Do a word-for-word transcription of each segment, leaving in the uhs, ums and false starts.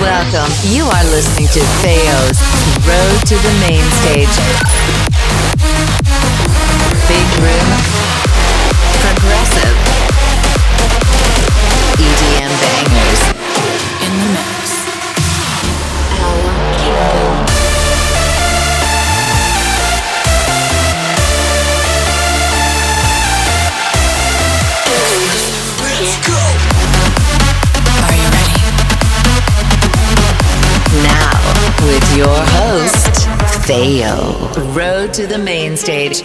Welcome. You are listening to F A O's Road to the Main Stage. Big room. Progressive. E D M bangers. In the mix. With your host, F A O. Road to the Main Stage.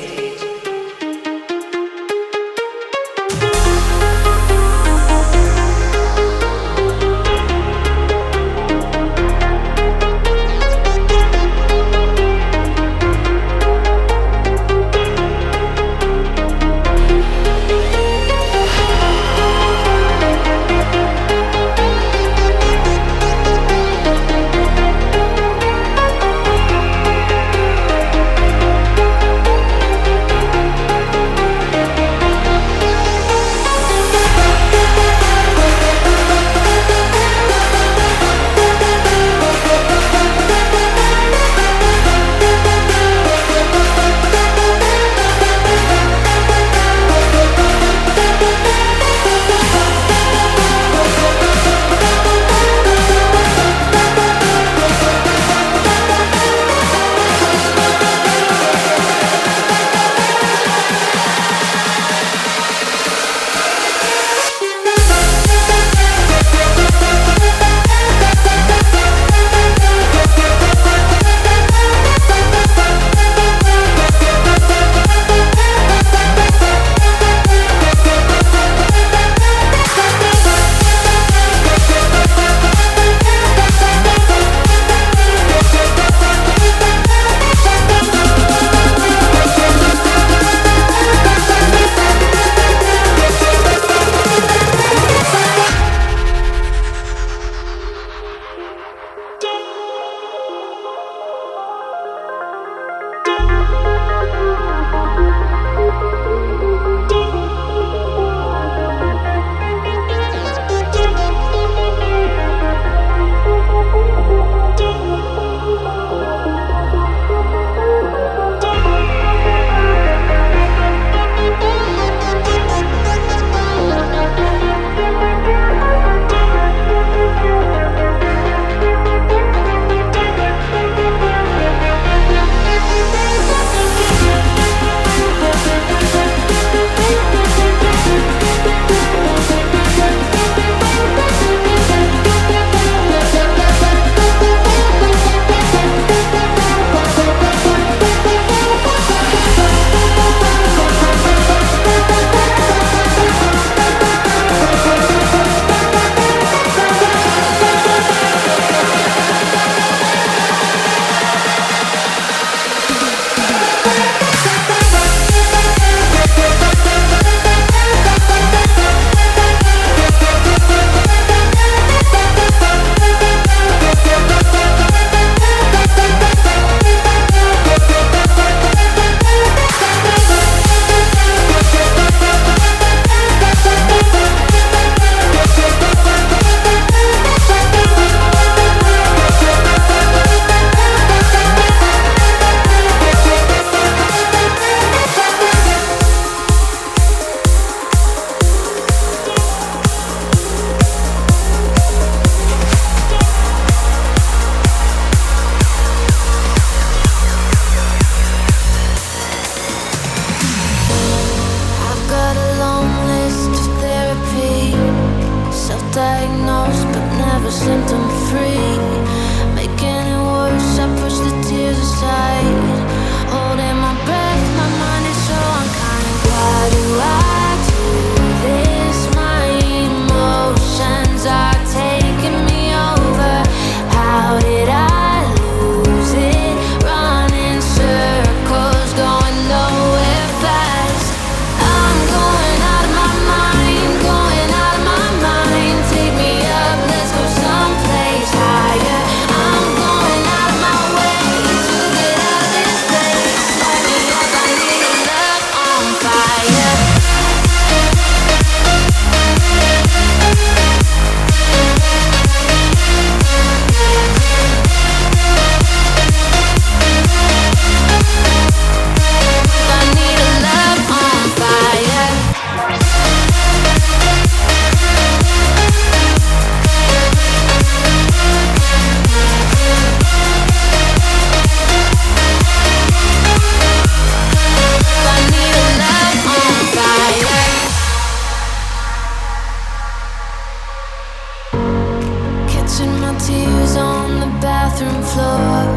tears on the bathroom floor.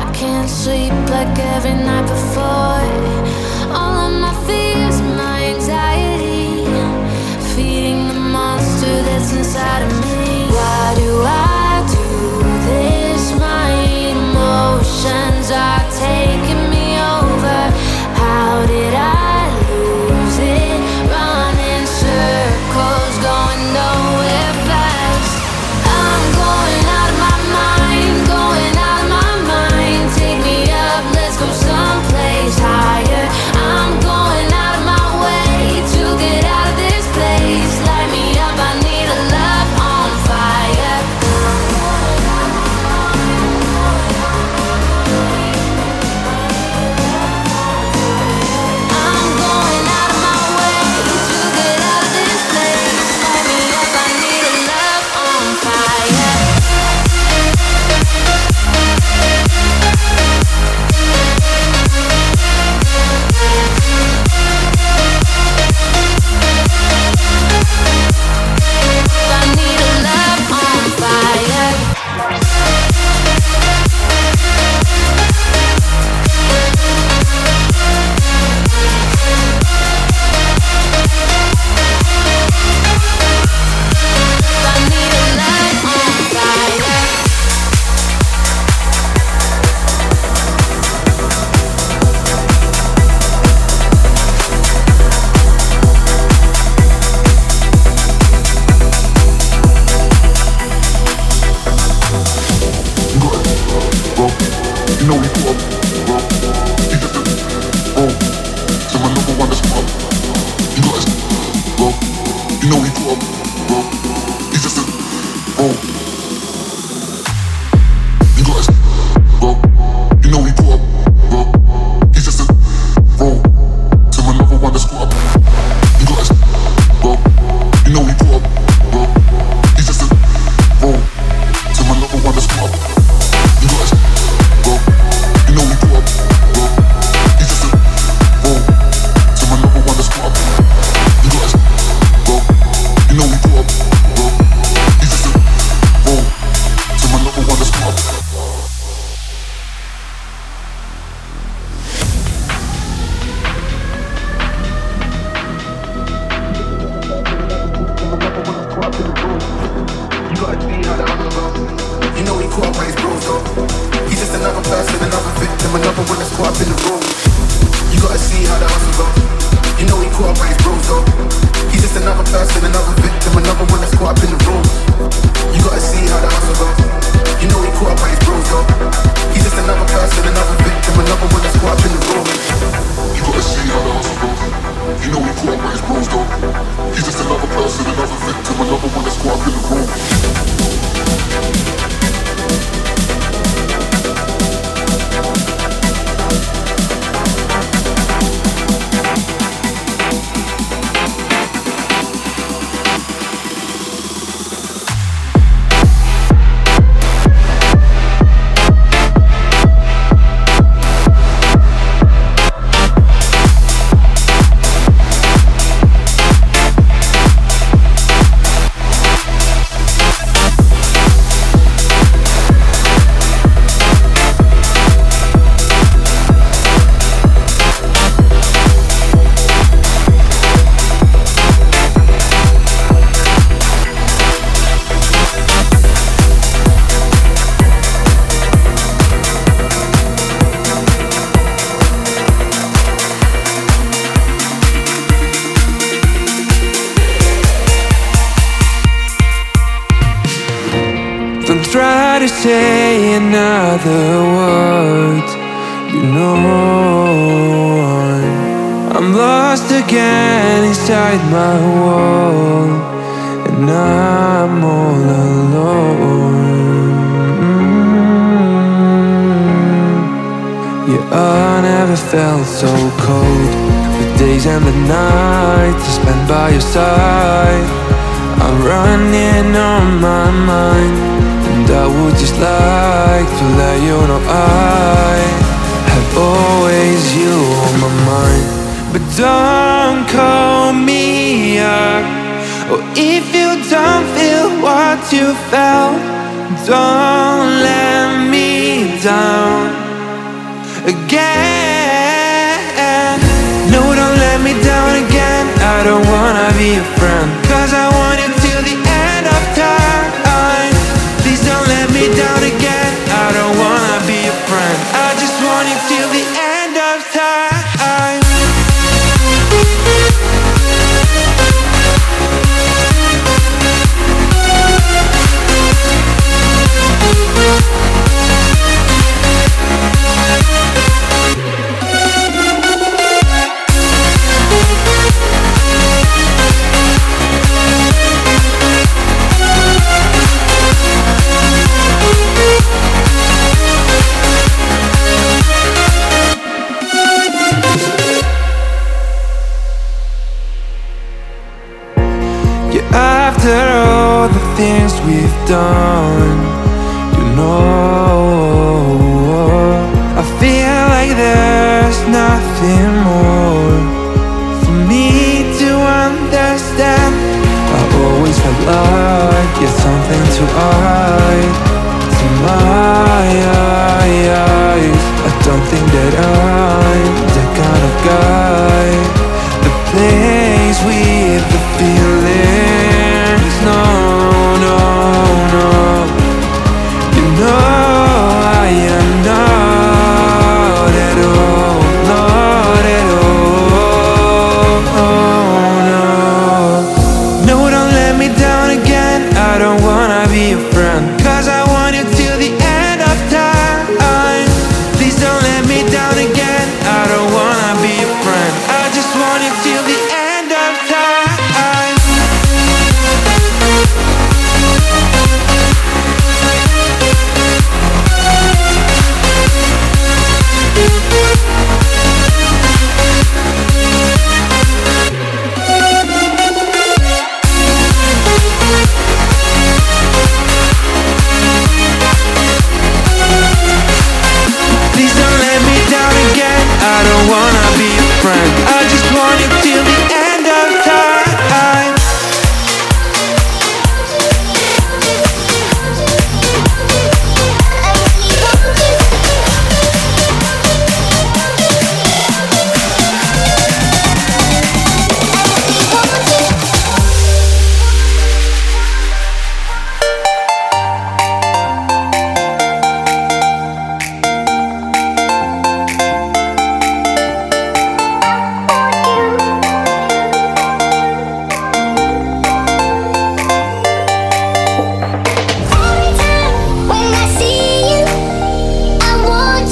I can't sleep like every night before. All of my fears, my anxiety, feeding the monster that's inside of me. Why do I do this? My emotions are taking me over. How did I lose it? Running circles, going nowhere fast. I'm going out of my mind, going out of my mind. Take me up, let's go someplace higher. I'm going out of my way to get out of this place. Light me up, I need a love on fire. I'm going out of my way to get out of this place. Light me up, I need a love on fire. I need a love on fire. I need a love on fire. Say another word, you know I'm lost again inside my wall, and I'm all alone. Mm-hmm. Yeah, I never felt so cold. The days and the nights I spent by your side, I'm running on my mind. I would just like to let you know I have always you on my mind. But don't call me up, or if you don't feel what you felt, Don't let me down again. No, don't let me down again. I don't wanna be a friend, 'cause I want you till the end of time. Please don't let me down again. I don't wanna be a friend. I just want you till the end of time. After all the things we've done, you know, I feel like there's nothing more for me to understand. I always felt like you're something to hide, to my eyes. I don't think that I'm the kind of guy that plays with the feeling. No, no, no. You know I am not at all, not at all. Oh, no. No, don't let me down again. I don't wanna be a friend, 'cause I want you till the end of time. Please don't let me down again. I don't wanna be a friend. I just want you till the end of time. I don't wanna be a friend. I just want it till the end of time. When I see you, I want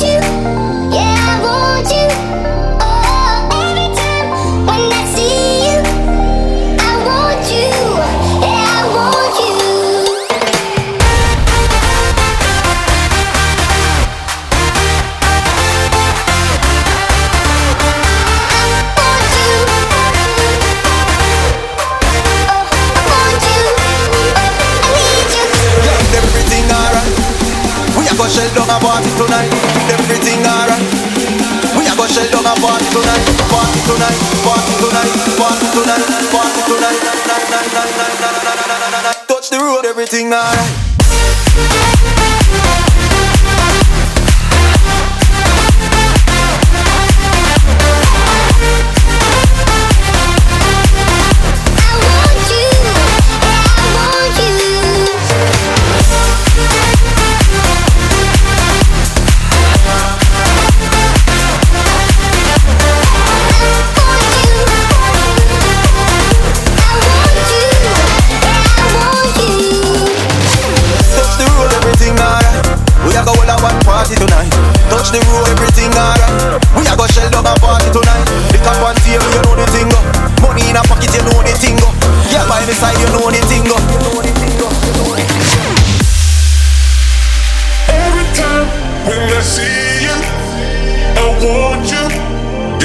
you.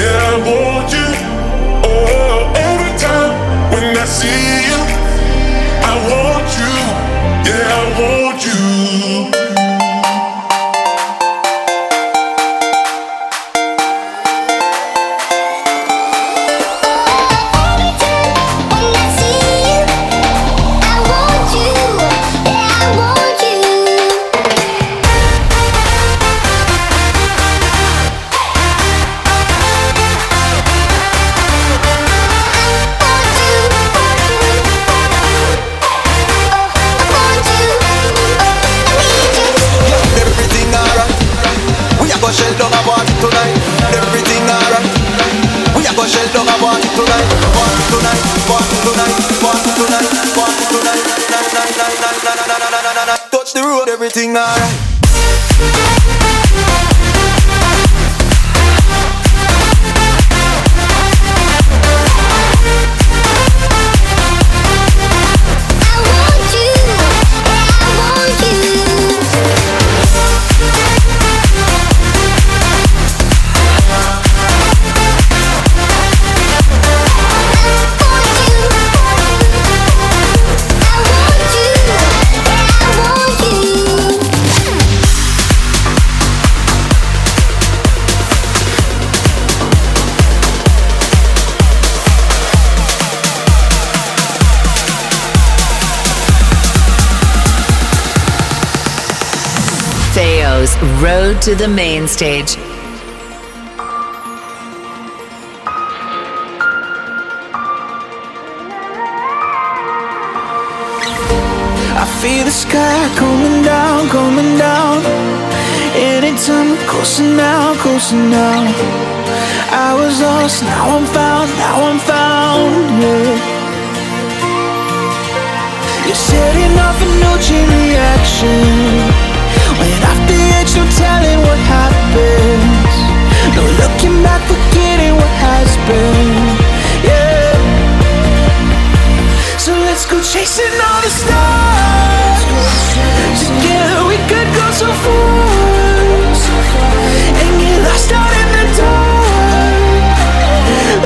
Yeah, I want you. everything alright. Road to the main stage. I feel the sky coming down, coming down. Anytime I'm coasting now, coasting now. I was lost, now I'm found, now I'm found, yeah. You're setting off an no chain reaction. When off the edge, no telling what happens. No looking back, forgetting what has been. Yeah. So let's go chasing all the stars. Together we could go so far. And get lost out in the dark.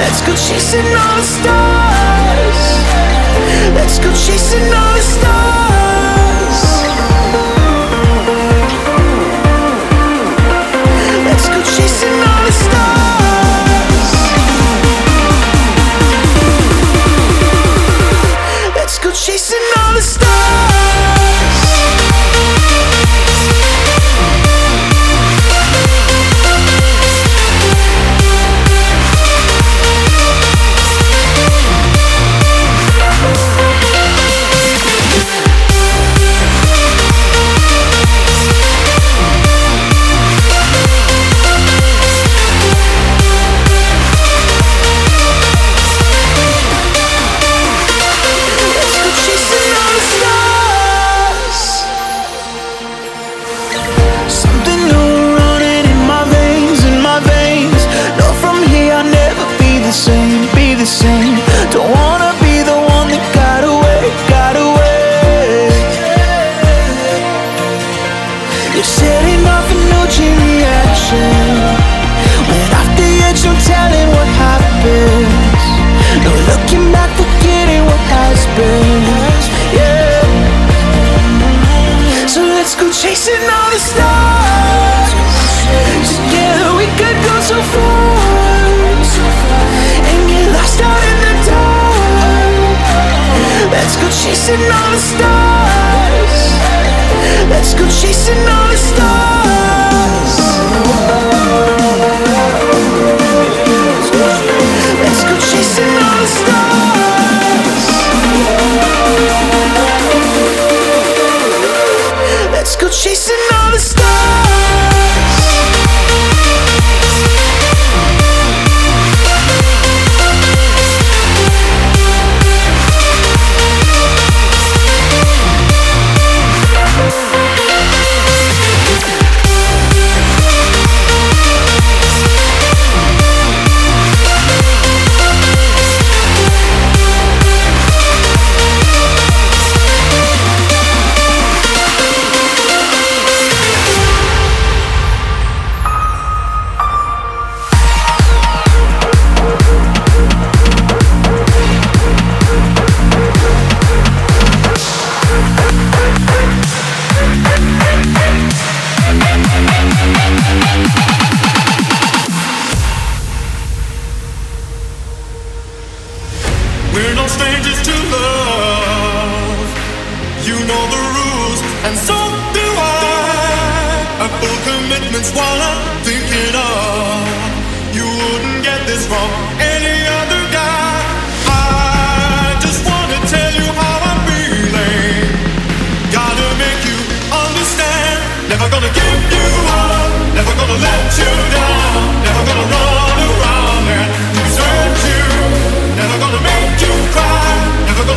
Let's go chasing all the stars. Let's go chasing all the stars. Chasing all the stars. Let's go chasing all the stars. Chasing all the stars. Let's go chasing all the stars. Let's go chasing all the stars. Let's go chasing all the stars.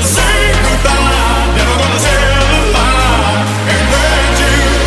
Say goodbye, never gonna sail a line and hurt you.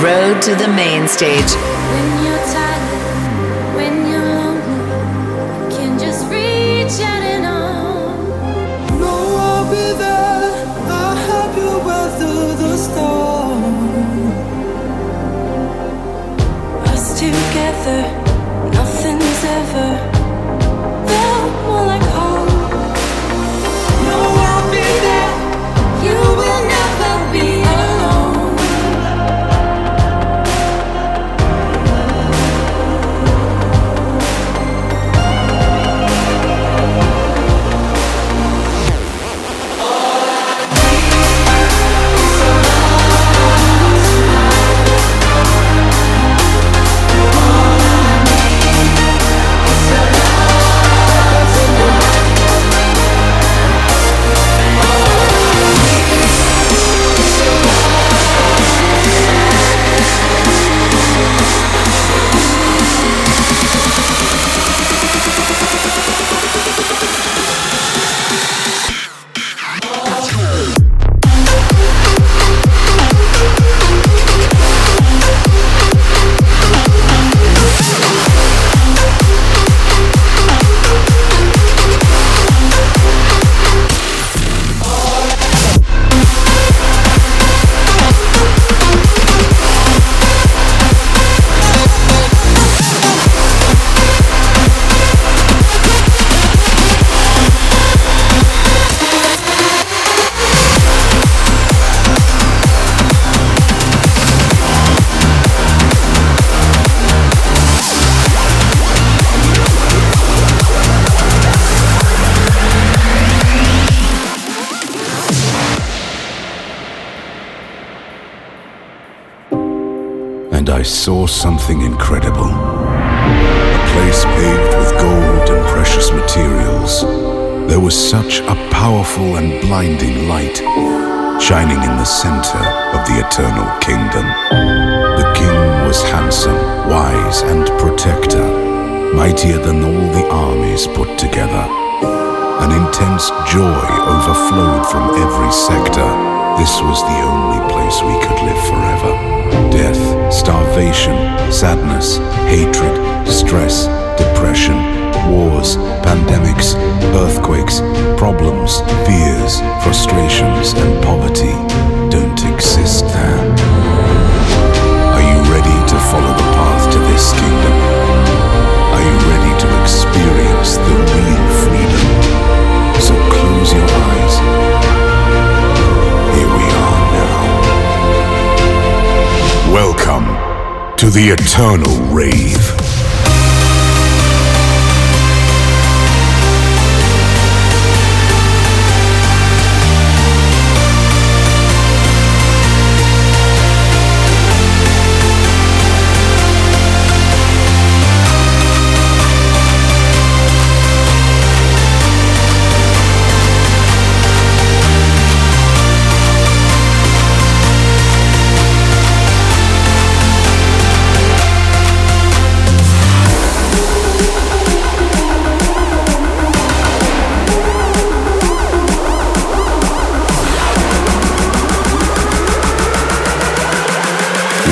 Road to the main stage. When you're tired I saw something incredible, a place paved with gold and precious materials. There was such a powerful and blinding light shining in the center of the eternal kingdom. The king was handsome, wise, and protector, mightier than all the armies put together. An intense joy overflowed from every sector. This was the only place we could live forever. Death, starvation, sadness, hatred, stress, depression, wars, pandemics, earthquakes, problems, fears, frustrations, and poverty don't exist there. Are you ready to follow the path to this kingdom? Are you ready to experience the real freedom? So close your eyes. Welcome to the Eternal Rave.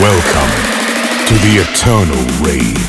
Welcome to the Eternal Rave.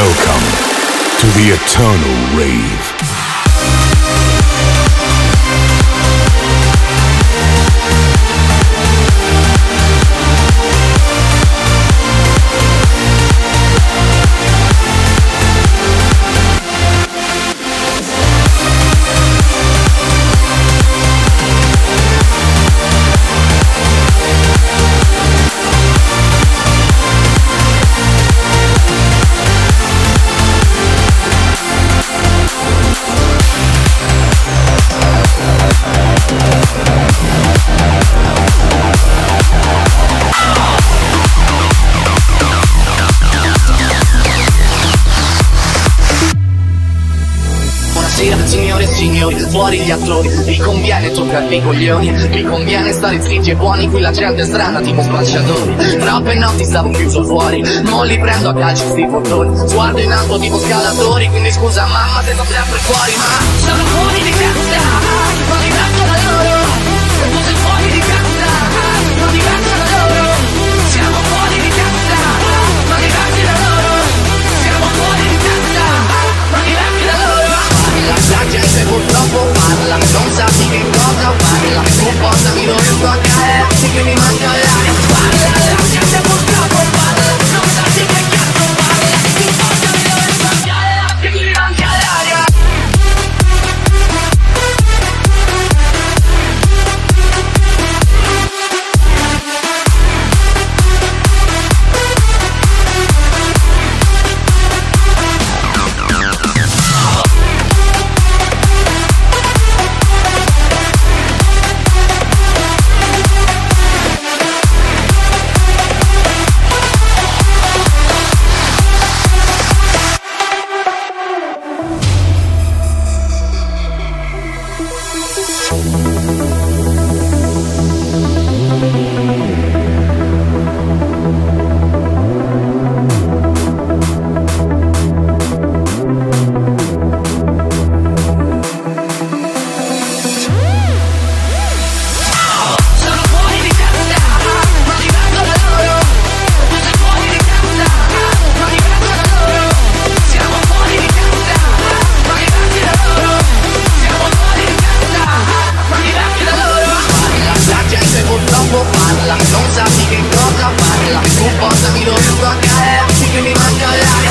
Welcome to the Eternal Rave. Signori, fuori gli attori, vi conviene toccarvi i coglioni, vi conviene stare zitti e buoni, qui la gente è strana tipo spacciatori. Troppe notti stavo chiuso fuori, non li prendo a calci sti portoni, sguardo in alto tipo scalatori, quindi scusa mamma se sono sempre fuori, ma sono fuori di testa, non li faccio da loro, sono fuori di testa, non li faccio da loro, siamo fuori di testa, non li faccio da loro, siamo fuori di testa, non li faccio da loro. Purtroppo parla, non sa di che cosa parla, comportami non riesco a caer, sì che mi manca l'aria. Parla, la gente purtroppo parla, non sa di che cazzo parla, comportami non riesco a caer, sì che mi manca l'aria.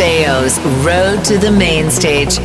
F A O's Road to the Main Stage.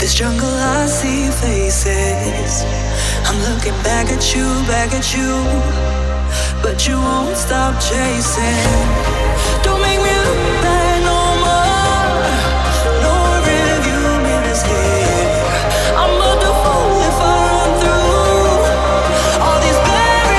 This jungle I see faces. I'm looking back at you, back at you, but you won't stop chasing. Don't make me look back no more. No review mirrors here. I'm a fool if I run through all these barriers.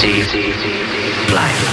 see life.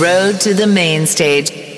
Road to the main stage.